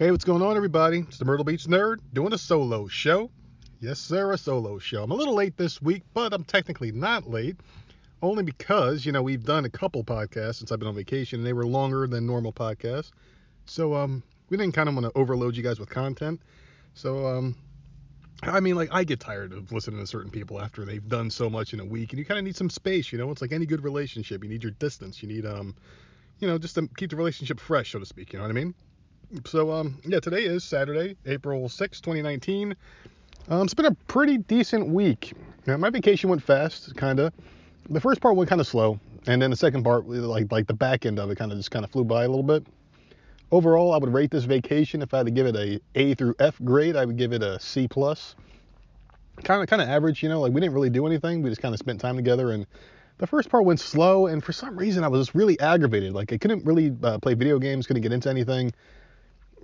Hey, what's going on, everybody? It's the Myrtle Beach Nerd doing a solo show. Yes, sir, a solo show. I'm a little late this week, but I'm technically not late, only because, you know, we've done a couple podcasts since I've been on vacation, and they were longer than normal podcasts. So, we didn't kind of want to overload you guys with content. So, I mean, like, I get tired of listening to certain people after they've done so much in a week, and you kind of need some space, you know? It's like any good relationship. You need your distance. You need, you know, just to keep the relationship fresh, so to speak. You know what I mean? So, yeah, today is Saturday, April 6, 2019. It's been a pretty decent week. Now, my vacation went fast, kind of. The first part went kind of slow, and then the second part, like the back end of it, kind of flew by a little bit. Overall, I would rate this vacation, if I had to give it a A through F grade, I would give it a C+. Kind of average, you know, like we didn't really do anything. We just kind of spent time together, and the first part went slow, and for some reason, I was just really aggravated. Like, I couldn't really play video games, couldn't get into anything.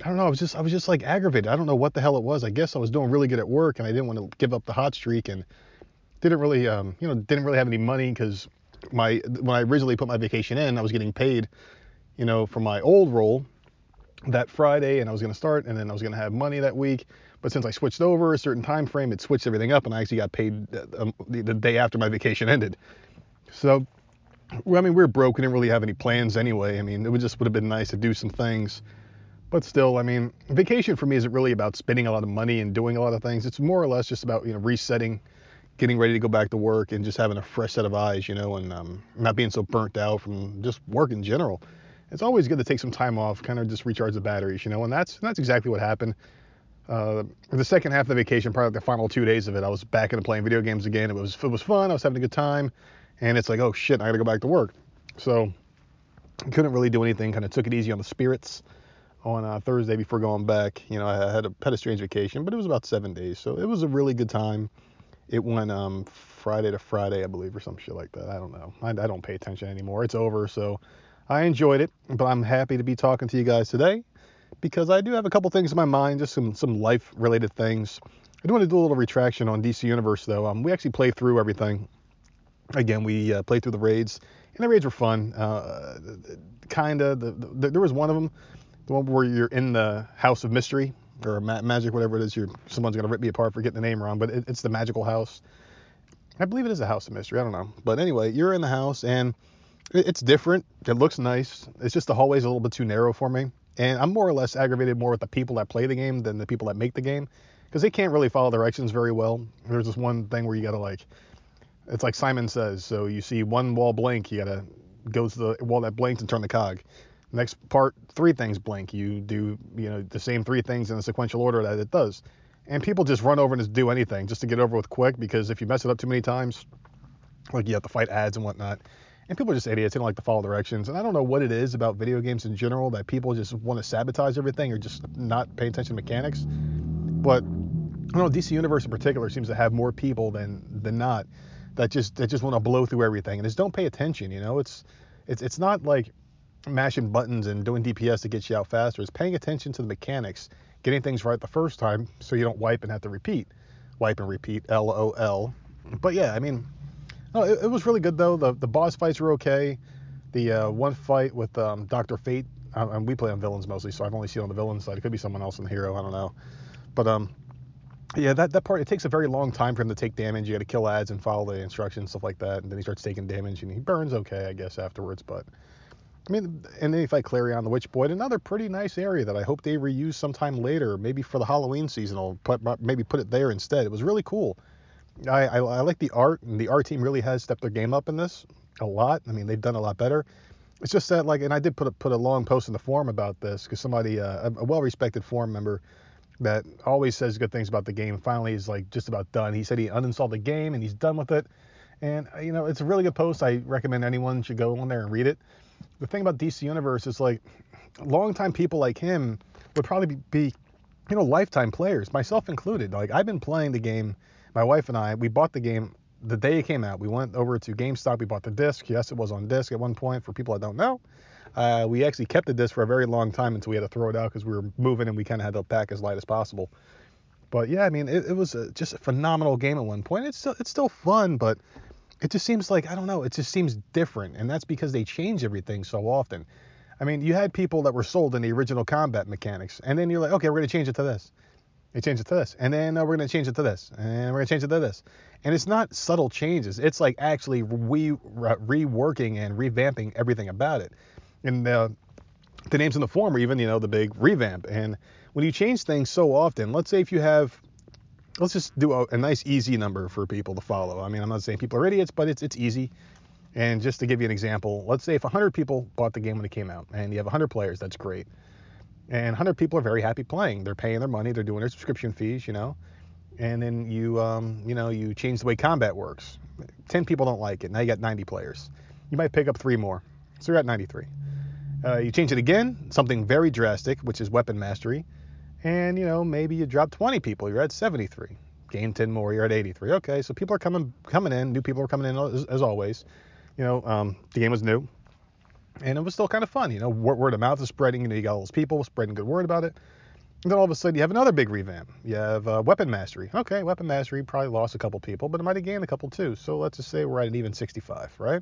I don't know, I was just like aggravated. I don't know what the hell it was. I guess I was doing really good at work, and I didn't want to give up the hot streak, and didn't really have any money, because when I originally put my vacation in, I was getting paid, you know, for my old role that Friday, and I was going to start, and then I was going to have money that week. But since I switched over a certain time frame, it switched everything up, and I actually got paid the day after my vacation ended. So, I mean, we were broke. We didn't really have any plans anyway. I mean, it would have been nice to do some things. But still, I mean, vacation for me isn't really about spending a lot of money and doing a lot of things. It's more or less just about, you know, resetting, getting ready to go back to work, and just having a fresh set of eyes, you know, and not being so burnt out from just work in general. It's always good to take some time off, kind of just recharge the batteries, you know, and that's exactly what happened. The second half of the vacation, probably like the final 2 days of it, I was back into playing video games again. It was fun. I was having a good time, and it's like, oh shit, I got to go back to work. So I couldn't really do anything. Kind of took it easy on the spirits. On Thursday before going back, you know, I had a strange vacation, but it was about 7 days, so it was a really good time. It went Friday to Friday, I believe, or some shit like that. I don't know. I don't pay attention anymore. It's over, so I enjoyed it, but I'm happy to be talking to you guys today because I do have a couple things in my mind, just some life-related things. I do want to do a little retraction on DC Universe, though. We actually played through everything. Again, we played through the raids, and the raids were fun. Kind of. There was one of them. The one where you're in the House of Mystery, or Magic, whatever it is. Someone's going to rip me apart for getting the name wrong, but it's the Magical House. I believe it is the House of Mystery. I don't know. But anyway, you're in the house, and it's different. It looks nice. It's just the hallway's a little bit too narrow for me. And I'm more or less aggravated more with the people that play the game than the people that make the game, because they can't really follow directions very well. There's this one thing where you got to, like, it's like Simon Says. So you see one wall blank, you got to go to the wall that blinks and turn the cog. Next part, three things blink. You do, you know, the same three things in the sequential order that it does. And people just run over and just do anything just to get over with quick, because if you mess it up too many times, like, you have to fight ads and whatnot. And people are just idiots. They don't like to follow directions. And I don't know what it is about video games in general that people just want to sabotage everything or just not pay attention to mechanics. But, I don't know, DC Universe in particular seems to have more people than not that just want to blow through everything. And just don't pay attention, you know. It's not like mashing buttons and doing DPS to get you out faster. Is paying attention to the mechanics, getting things right the first time so you don't wipe and have to repeat. Wipe and repeat, LOL. But yeah, I mean, no, it was really good though. The boss fights were okay. The one fight with Dr. Fate, and we play on villains mostly, so I've only seen on the villain side. It could be someone else in the hero, I don't know. But yeah, that part, it takes a very long time for him to take damage. You got to kill ads and follow the instructions, stuff like that. And then he starts taking damage, and he burns okay, I guess, afterwards. But I mean, and then you fight Clarion the Witch Boy, another pretty nice area that I hope they reuse sometime later, maybe for the Halloween seasonal, maybe put it there instead. It was really cool. I like the art, and the art team really has stepped their game up in this a lot. I mean, they've done a lot better. It's just that, like, and I did put a long post in the forum about this, because somebody, a well-respected forum member that always says good things about the game, finally is, like, just about done. He said he uninstalled the game, and he's done with it. And, you know, it's a really good post. I recommend anyone should go on there and read it. The thing about DC Universe is, like, longtime people like him would probably be, you know, lifetime players, myself included. Like, I've been playing the game, my wife and I, we bought the game the day it came out. We went over to GameStop, we bought the disc. Yes, it was on disc at one point, for people that don't know. We actually kept the disc for a very long time until we had to throw it out because we were moving and we kind of had to pack as light as possible. But, yeah, I mean, it was just a phenomenal game at one point. It's still fun, but it just seems like, I don't know, it just seems different, and that's because they change everything so often. I mean, you had people that were sold in the original combat mechanics, and then you're like, okay, we're going to change it to this. They change it to this, and then we're going to change it to this, and we're going to change it to this. And it's not subtle changes. It's like actually reworking and revamping everything about it. And the names in the form are even, you know, the big revamp. And when you change things so often, let's say if you have, let's just do a nice easy number for people to follow. I mean, I'm not saying people are idiots, but it's easy. And just to give you an example, let's say if 100 people bought the game when it came out, and you have 100 players, that's great. And 100 people are very happy playing. They're paying their money. They're doing their subscription fees, you know. And then you, you know, you change the way combat works. 10 people don't like it. Now you got 90 players. You might pick up 3 more. So you're at 93. You change it again, something very drastic, which is weapon mastery. And, you know, maybe you drop 20 people. You're at 73. Gain 10 more. You're at 83. Okay, so people are coming in. New people are coming in, as always. You know, the game was new. And it was still kind of fun, you know, word of mouth is spreading, you know, you got all those people spreading good word about it. And then all of a sudden you have another big revamp. You have weapon mastery. Okay, weapon mastery probably lost a couple people, but it might have gained a couple too. So let's just say we're at an even 65, right?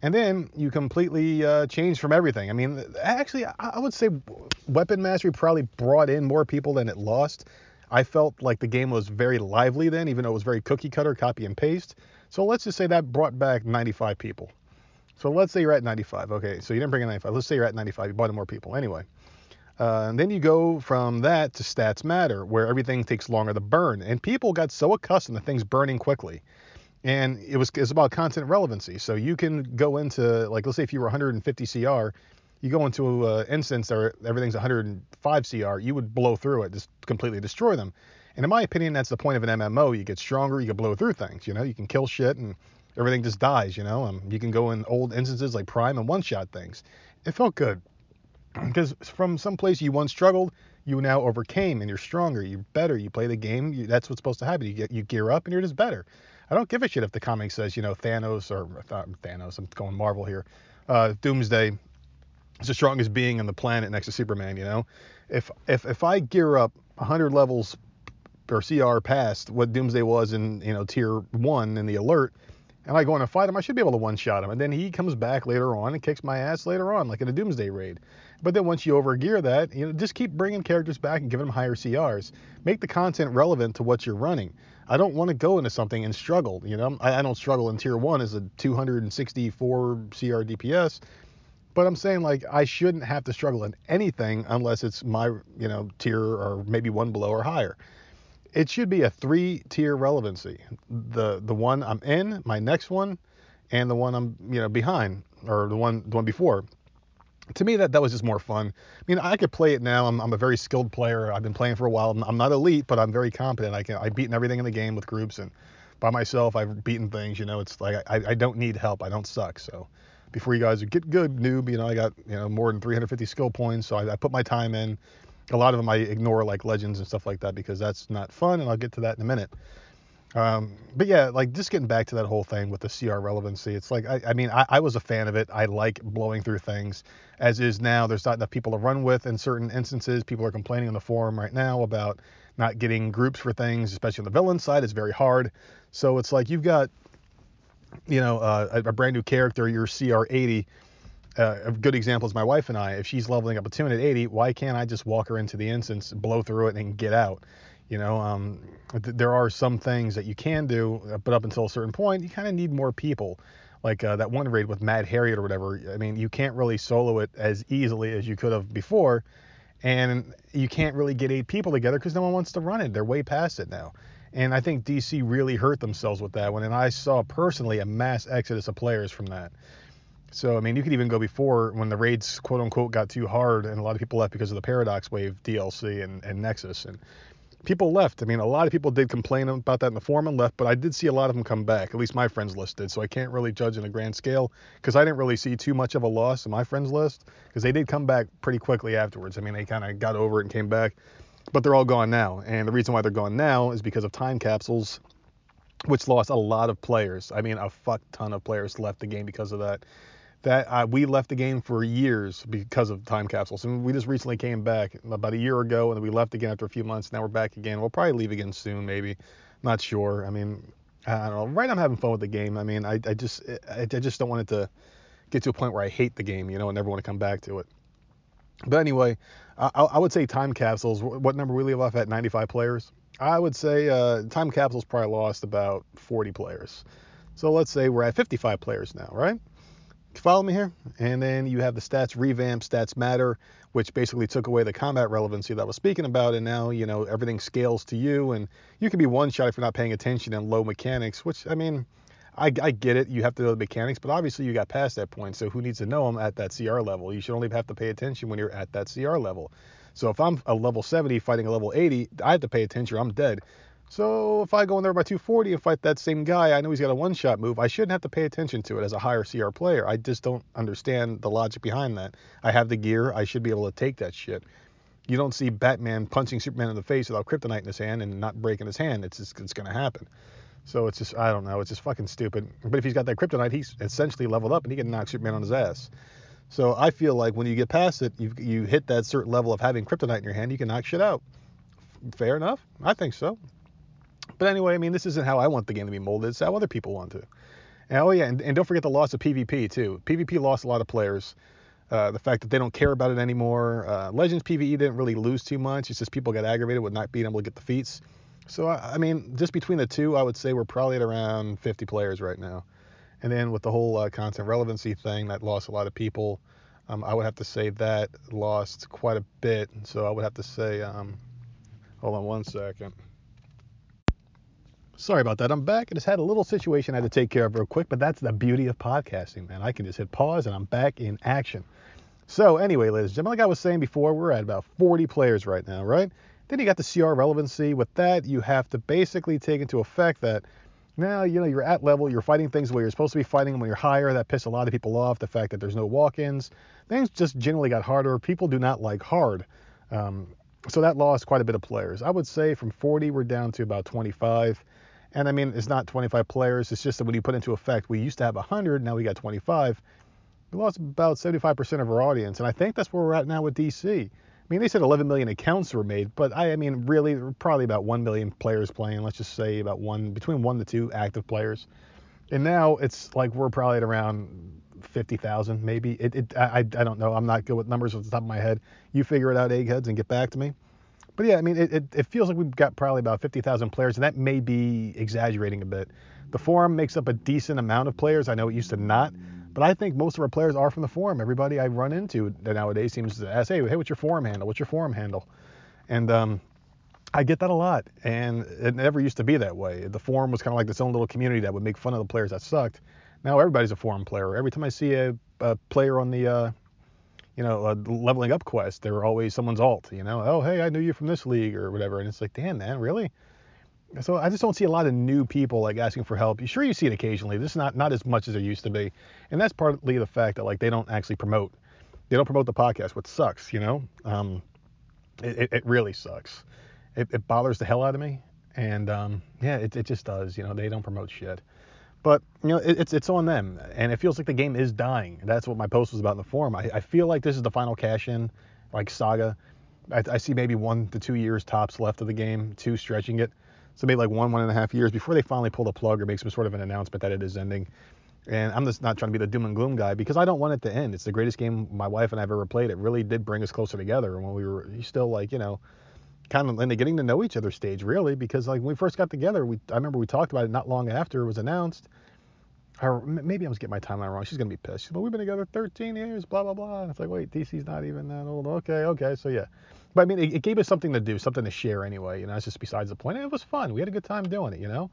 And then you completely change from everything. I mean, actually, I would say weapon mastery probably brought in more people than it lost. I felt like the game was very lively then, even though it was very cookie cutter, copy and paste. So let's just say that brought back 95 people. So let's say you're at 95. Okay, so you didn't bring in 95. Let's say you're at 95. You bought in more people. Anyway, and then you go from that to Stats Matter, where everything takes longer to burn. And people got so accustomed to things burning quickly. And it's about content relevancy. So you can go into, like, let's say if you were 150 CR, you go into an instance where everything's 105 CR, you would blow through it, just completely destroy them. And in my opinion, that's the point of an MMO. You get stronger, you can blow through things, you know? You can kill shit and everything just dies, you know. You can go in old instances like Prime and one-shot things. It felt good because from some place you once struggled, you now overcame and you're stronger, you're better. You play the game. That's what's supposed to happen. You gear up and you're just better. I don't give a shit if the comic says, you know, Thanos. I'm going Marvel here. Doomsday is the strongest being on the planet next to Superman. You know, if I gear up 100 levels or CR past what Doomsday was in, you know, tier 1 in the alert. And I go in and fight him, I should be able to one-shot him. And then he comes back later on and kicks my ass later on, like in a Doomsday raid. But then once you overgear that, you know, just keep bringing characters back and giving them higher CRs. Make the content relevant to what you're running. I don't want to go into something and struggle, you know. I don't struggle in Tier 1 as a 264 CR DPS. But I'm saying, like, I shouldn't have to struggle in anything unless it's my, you know, tier or maybe one below or higher. It should be a 3-tier relevancy. The one I'm in, my next one, and the one I'm, you know, behind, or the one before. To me, that was just more fun. I mean, I could play it now. I'm a very skilled player. I've been playing for a while. I'm not elite, but I'm very competent. I've beaten everything in the game with groups, and by myself, I've beaten things. You know, it's like I don't need help. I don't suck. So before you guys get good, noob, you know, I got, you know, more than 350 skill points, so I put my time in. A lot of them I ignore, like Legends and stuff like that, because that's not fun, and I'll get to that in a minute. But yeah, like, just getting back to that whole thing with the CR relevancy, it's like, I mean, I was a fan of it. I like blowing through things, as is now. There's not enough people to run with in certain instances. People are complaining on the forum right now about not getting groups for things, especially on the villain side. It's very hard. So it's like you've got, you know, a brand new character, your CR 80, a good example is my wife and I. If she's leveling up a tune at 80, why can't I just walk her into the instance, blow through it, and get out? You know, there are some things that you can do, but up until a certain point, you kind of need more people. Like that one raid with Mad Harriet or whatever. I mean, you can't really solo it as easily as you could have before, and you can't really get 8 people together because no one wants to run it. They're way past it now. And I think DC really hurt themselves with that one, and I saw personally a mass exodus of players from that. So, I mean, you could even go before when the raids, quote-unquote, got too hard, and a lot of people left because of the Paradox Wave DLC and Nexus. And people left. I mean, a lot of people did complain about that in the forum and left, but I did see a lot of them come back. At least my friends list did, so I can't really judge on a grand scale because I didn't really see too much of a loss in my friends list because they did come back pretty quickly afterwards. I mean, they kind of got over it and came back, but they're all gone now. And the reason why they're gone now is because of time capsules, which lost a lot of players. I mean, a fuck ton of players left the game because of that. We left the game for years because of time capsules. And we just recently came back about a year ago, and then we left again after a few months. Now we're back again. We'll probably leave again soon, maybe. Not sure. I mean, I don't know. Right now I'm having fun with the game. I mean, I just don't want it to get to a point where I hate the game, you know, and never want to come back to it. But anyway, I would say time capsules. What number we leave off at? 95 players. I would say time capsules probably lost about 40 players. So let's say we're at 55 players now, right? Follow me here. And then you have the stats revamp, Stats Matter, which basically took away the combat relevancy that I was speaking about. And now, you know, everything scales to you, and you can be one shot if you're not paying attention and low mechanics, which, I mean, I get it. You have to know the mechanics, but obviously you got past that point. So who needs to know them at that CR level? You should only have to pay attention when you're at that CR level. So if I'm a level 70 fighting a level 80, I have to pay attention or I'm dead. So if I go in there by 240 and fight that same guy, I know he's got a one-shot move. I shouldn't have to pay attention to it as a higher CR player. I just don't understand the logic behind that. I have the gear. I should be able to take that shit. You don't see Batman punching Superman in the face without kryptonite in his hand and not breaking his hand. It's going to happen. So it's just, I don't know. It's just fucking stupid. But if he's got that kryptonite, he's essentially leveled up and he can knock Superman on his ass. So I feel like when you get past it, you hit that certain level of having kryptonite in your hand, you can knock shit out. Fair enough? I think so. But anyway, I mean, this isn't how I want the game to be molded. It's how other people want to. And, oh, yeah, and don't forget the loss of PvP, too. PvP lost a lot of players. The fact that they don't care about it anymore. Legends PvE didn't really lose too much. It's just people got aggravated with not being able to get the feats. So, I mean, just between the two, I would say we're probably at around 50 players right now. And then with the whole content relevancy thing, that lost a lot of people. I would have to say that lost quite a bit. So I would have to say, hold on one second. Sorry about that. I'm back. I just had a little situation I had to take care of real quick, but that's the beauty of podcasting, man. I can just hit pause and I'm back in action. So anyway, ladies and gentlemen, like I was saying before, we're at about 40 players right now, right? Then you got the CR relevancy. With that, you have to basically take into effect that now, you know, you're at level, you're fighting things where you're supposed to be fighting them when you're higher. That pissed a lot of people off, the fact that there's no walk-ins. Things just generally got harder. People do not like hard. So that lost quite a bit of players. I would say from 40, we're down to about 25. And, I mean, it's not 25 players. It's just that when you put into effect, we used to have 100. Now we got 25. We lost about 75% of our audience. And I think that's where we're at now with DC. I mean, they said 11 million accounts were made. But, I mean, really, probably about 1 million players playing. Let's just say about between 1 to 2 active players. And now it's like we're probably at around 50,000 maybe. I don't know. I'm not good with numbers off the top of my head. You figure it out, eggheads, and get back to me. But yeah, I mean, it feels like we've got probably about 50,000 players, and that may be exaggerating a bit. The forum makes up a decent amount of players. I know it used to not, but I think most of our players are from the forum. Everybody I run into nowadays seems to ask, hey, what's your forum handle? What's your forum handle? And I get that a lot, and it never used to be that way. The forum was kind of like its own little community that would make fun of the players that sucked. Now everybody's a forum player. Every time I see a player on the leveling up quest, they're always someone's alt, you know, oh, hey, I knew you from this league or whatever. And it's like, damn, man, really? So I just don't see a lot of new people like asking for help. Sure, you see it occasionally. This is not as much as there used to be. And that's partly the fact that like they don't actually promote. They don't promote the podcast, which sucks, you know. It really sucks. It bothers the hell out of me. And it just does. You know, they don't promote shit. But, you know, it's on them, and it feels like the game is dying. That's what my post was about in the forum. I feel like this is the final cash-in, like, saga. I see maybe 1 to 2 years tops left of the game, 2 stretching it. So maybe like 1.5 years before they finally pull the plug or make some sort of an announcement that it is ending. And I'm just not trying to be the doom and gloom guy because I don't want it to end. It's the greatest game my wife and I have ever played. It really did bring us closer together. And when we were still, like, you know, kind of in the getting to know each other stage, really, because like when we first got together, I remember we talked about it not long after it was announced. Maybe I was getting my timeline wrong. She's gonna be pissed. She's like, well, we've been together 13 years, blah blah blah. And it's like, wait, DC's not even that old. Okay. So yeah, but I mean, it gave us something to do, something to share anyway. You know, it's just besides the point. And it was fun. We had a good time doing it. You know,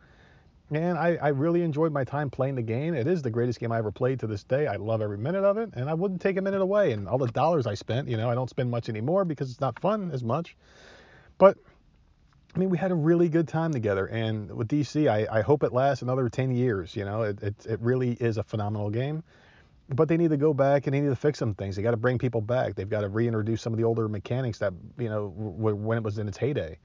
and I really enjoyed my time playing the game. It is the greatest game I ever played to this day. I love every minute of it, and I wouldn't take a minute away. And all the dollars I spent, you know, I don't spend much anymore because it's not fun as much. But, I mean, we had a really good time together, and with DC, I hope it lasts another 10 years, you know, it really is a phenomenal game, but they need to go back and they need to fix some things. They got to bring people back. They've got to reintroduce some of the older mechanics that, you know, when it was in its heyday.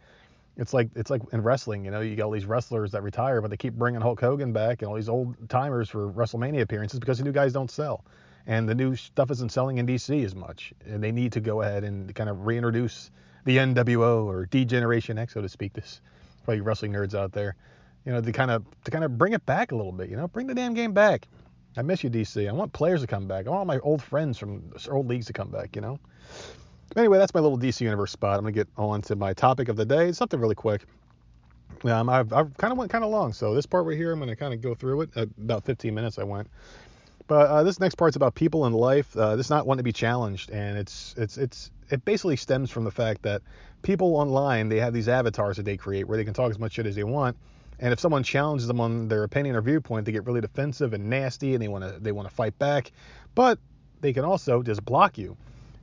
It's like in wrestling, you know, you got all these wrestlers that retire, but they keep bringing Hulk Hogan back and all these old timers for WrestleMania appearances because the new guys don't sell, and the new stuff isn't selling in DC as much, and they need to go ahead and kind of reintroduce the NWO or D-Generation X, so to speak. This probably wrestling nerds out there, you know, to kind of bring it back a little bit, you know, bring the damn game back. I miss you, DC. I want players to come back. I want all my old friends from old leagues to come back, you know? Anyway, that's my little DC Universe spot. I'm going to get on to my topic of the day. It's something really quick. I've kind of went kind of long, so this part right here, I'm going to kind of go through it. About 15 minutes I went. But this next part's about people in life. This is not one to be challenged, and it basically stems from the fact that people online, they have these avatars that they create where they can talk as much shit as they want. And if someone challenges them on their opinion or viewpoint, they get really defensive and nasty, and they want to fight back. But they can also just block you.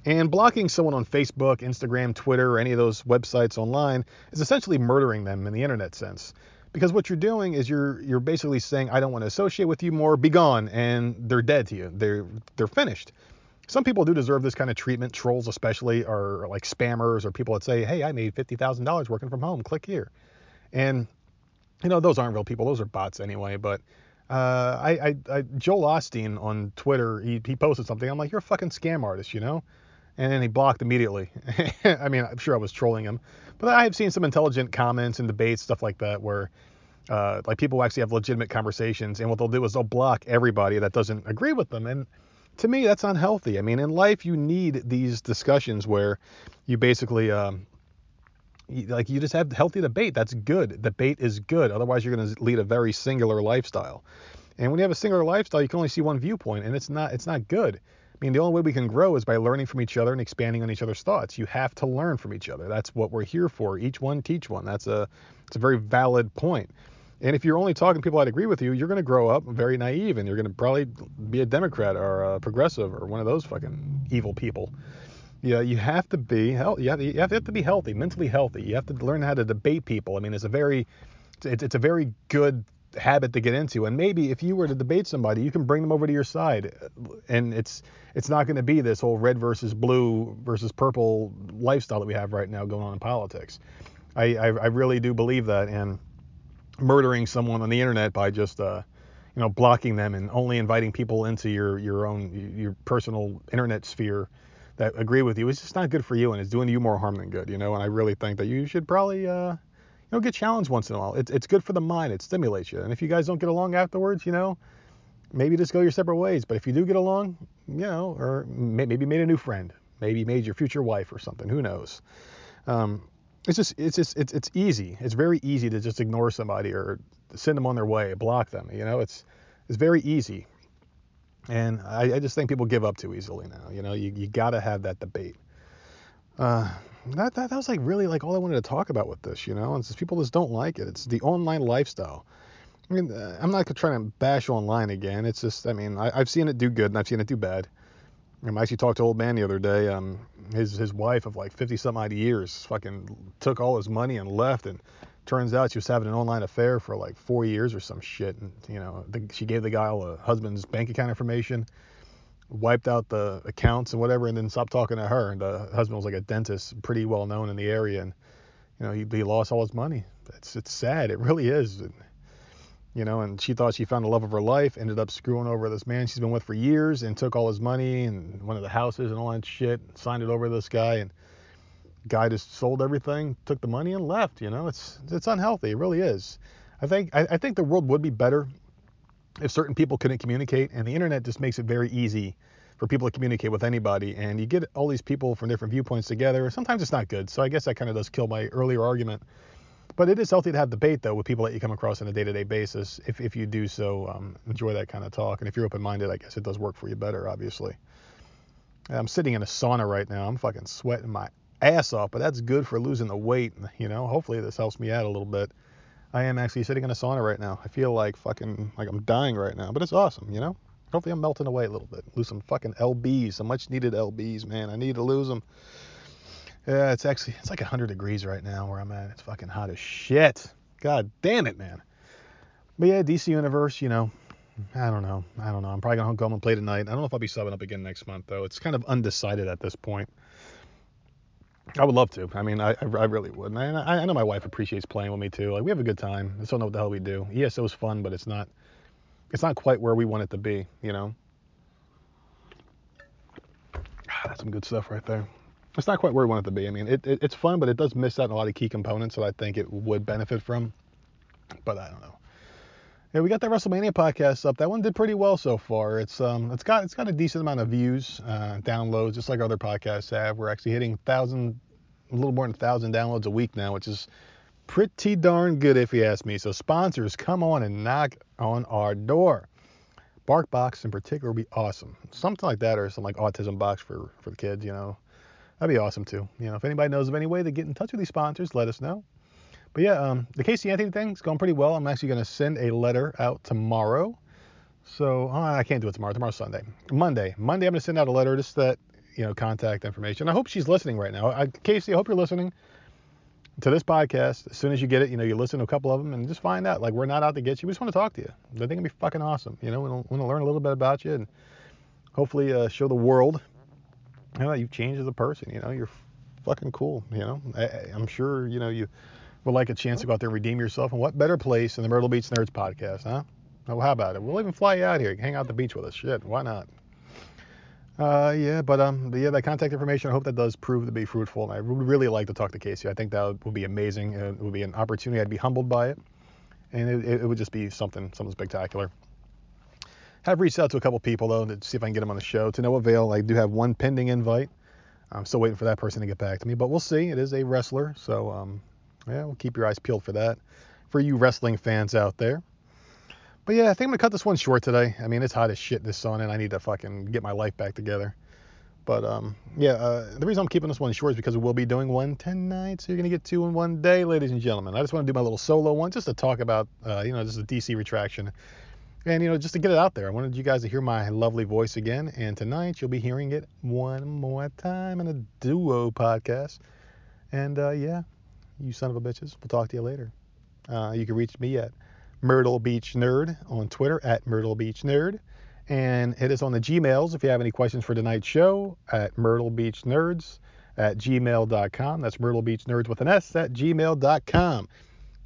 And blocking someone on Facebook, Instagram, Twitter, or any of those websites online is essentially murdering them in the internet sense. Because what you're doing is you're basically saying, I don't want to associate with you more, be gone, and they're dead to you. They're finished. Some people do deserve this kind of treatment. Trolls especially are like spammers or people that say, hey, I made $50,000 working from home. Click here. And, you know, those aren't real people. Those are bots anyway. But Joel Osteen on Twitter, he posted something. I'm like, you're a fucking scam artist, you know? And then he blocked immediately. I mean, I'm sure I was trolling him. But I have seen some intelligent comments and debates, stuff like that, where like people actually have legitimate conversations. And what they'll do is they'll block everybody that doesn't agree with them. And to me, that's unhealthy. I mean, in life, you need these discussions where you basically, you just have healthy debate. That's good. Debate is good. Otherwise, you're going to lead a very singular lifestyle. And when you have a singular lifestyle, you can only see one viewpoint, and it's not good. I mean, the only way we can grow is by learning from each other and expanding on each other's thoughts. You have to learn from each other. That's what we're here for. Each one, teach one. That's a very valid point. And if you're only talking to people that agree with you, you're going to grow up very naive, and you're going to probably be a Democrat or a progressive or one of those fucking evil people. Yeah, you have to be healthy. You have to be healthy, mentally healthy. You have to learn how to debate people. I mean, it's a very good habit to get into. And maybe if you were to debate somebody, you can bring them over to your side, and it's not going to be this whole red versus blue versus purple lifestyle that we have right now going on in politics. I really do believe that, and murdering someone on the internet by just blocking them and only inviting people into your own personal internet sphere that agree with you is just not good for you, and it's doing you more harm than good, you know. And I really think that you should probably get challenged once in a while. It's good for the mind. It stimulates you. And if you guys don't get along afterwards, you know, maybe just go your separate ways. But if you do get along, you know, or maybe made a new friend, maybe made your future wife or something. Who knows? It's easy. It's very easy to just ignore somebody or send them on their way, block them. You know, it's very easy. And I just think people give up too easily now. You know, you got to have that debate. That was like really like all I wanted to talk about with this, you know, and it's just people just don't like it. It's the online lifestyle. I mean, I'm not trying to bash online again. It's just, I mean, I've seen it do good and I've seen it do bad. I actually talked to old man the other day. His wife of like 50 some odd years fucking took all his money and left, and turns out she was having an online affair for like 4 years or some shit. And, you know, she gave the guy all the husband's bank account information, wiped out the accounts and whatever, and then stopped talking to her. And the husband was like a dentist, pretty well known in the area, and, you know, he lost all his money. It's sad. It really is. And, you know, and she thought she found the love of her life, ended up screwing over this man she's been with for years, and took all his money and one of the houses and all that shit, signed it over to this guy, and guy just sold everything, took the money and left. You know, it's unhealthy. It really is. I think the world would be better if certain people couldn't communicate, and the internet just makes it very easy for people to communicate with anybody, and you get all these people from different viewpoints together. Sometimes it's not good, so I guess that kind of does kill my earlier argument. But it is healthy to have debate, though, with people that you come across on a day-to-day basis. If you do so, enjoy that kind of talk, and if you're open-minded, I guess it does work for you better, obviously. I'm sitting in a sauna right now. I'm fucking sweating my ass off, but that's good for losing the weight, you know. Hopefully this helps me out a little bit. I am actually sitting in a sauna right now. I feel like fucking, like I'm dying right now, but it's awesome, you know? Hopefully I'm melting away a little bit. Lose some fucking LBs, some much needed LBs, man. I need to lose them. Yeah, it's like 100 degrees right now where I'm at. It's fucking hot as shit. God damn it, man. But yeah, DC Universe, you know, I don't know. I'm probably going to go home and play tonight. I don't know if I'll be subbing up again next month, though. It's kind of undecided at this point. I would love to. I mean, I really would. And I know my wife appreciates playing with me too. Like, we have a good time. I just don't know what the hell we do. ESO's fun, but it's not quite where we want it to be, you know? That's some good stuff right there. It's not quite where we want it to be. I mean, it's fun, but it does miss out on a lot of key components that I think it would benefit from. But I don't know. Hey, we got that WrestleMania podcast up. That one did pretty well so far. It's got a decent amount of views, downloads, just like other podcasts have. We're actually hitting 1,000, a little more than 1,000 downloads a week now, which is pretty darn good if you ask me. So sponsors, come on and knock on our door. BarkBox in particular would be awesome. Something like that, or some like autism box for the kids, you know. That'd be awesome too. You know, if anybody knows of any way to get in touch with these sponsors, let us know. But yeah, the Casey Anthony thing's going pretty well. I'm actually going to send a letter out tomorrow. So I can't do it tomorrow. Tomorrow's Sunday. Monday, I'm going to send out a letter, just that, you know, contact information. I hope she's listening right now. Casey, I hope you're listening to this podcast. As soon as you get it, you know, you listen to a couple of them and just find out, like, we're not out to get you. We just want to talk to you. I think it'd be fucking awesome. You know, we want to learn a little bit about you and hopefully show the world, you know, that you've changed as a person. You know, you're fucking cool. You know, I'm sure, you know, you would like a chance to go out there and redeem yourself. And what better place than the Myrtle Beach Nerds podcast, huh? Well, how about it? We'll even fly you out here. You can hang out at the beach with us. Shit, why not? Yeah, that contact information, I hope that does prove to be fruitful. And I would really like to talk to Casey. I think that would be amazing. It would be an opportunity. I'd be humbled by it. And it would just be something spectacular. I've reached out to a couple people, though, to see if I can get them on the show. To no avail. I do have one pending invite. I'm still waiting for that person to get back to me. But we'll see. It is a wrestler. So, yeah, we'll keep your eyes peeled for that. For you wrestling fans out there. But yeah, I think I'm going to cut this one short today. I mean, it's hot as shit in this sun, and I need to fucking get my life back together. But, the reason I'm keeping this one short is because we'll be doing one tonight, so you're going to get two in one day, ladies and gentlemen. I just want to do my little solo one just to talk about, just the DC retraction. And, you know, just to get it out there. I wanted you guys to hear my lovely voice again, and tonight you'll be hearing it one more time in a duo podcast. And, you son of a bitches, we'll talk to you later. You can reach me at Myrtle Beach Nerd on Twitter at Myrtle Beach Nerd, and hit us on the Gmails if you have any questions for tonight's show at Myrtle Beach Nerds at gmail.com. That's Myrtle Beach Nerds with an S at gmail.com.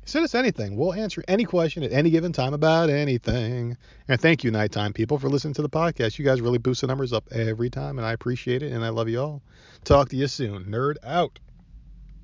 Send us anything. We'll answer any question at any given time about anything. And thank you, nighttime people, for listening to the podcast. You guys really boost the numbers up every time, and I appreciate it, and I love you all. Talk to you soon. Nerd out.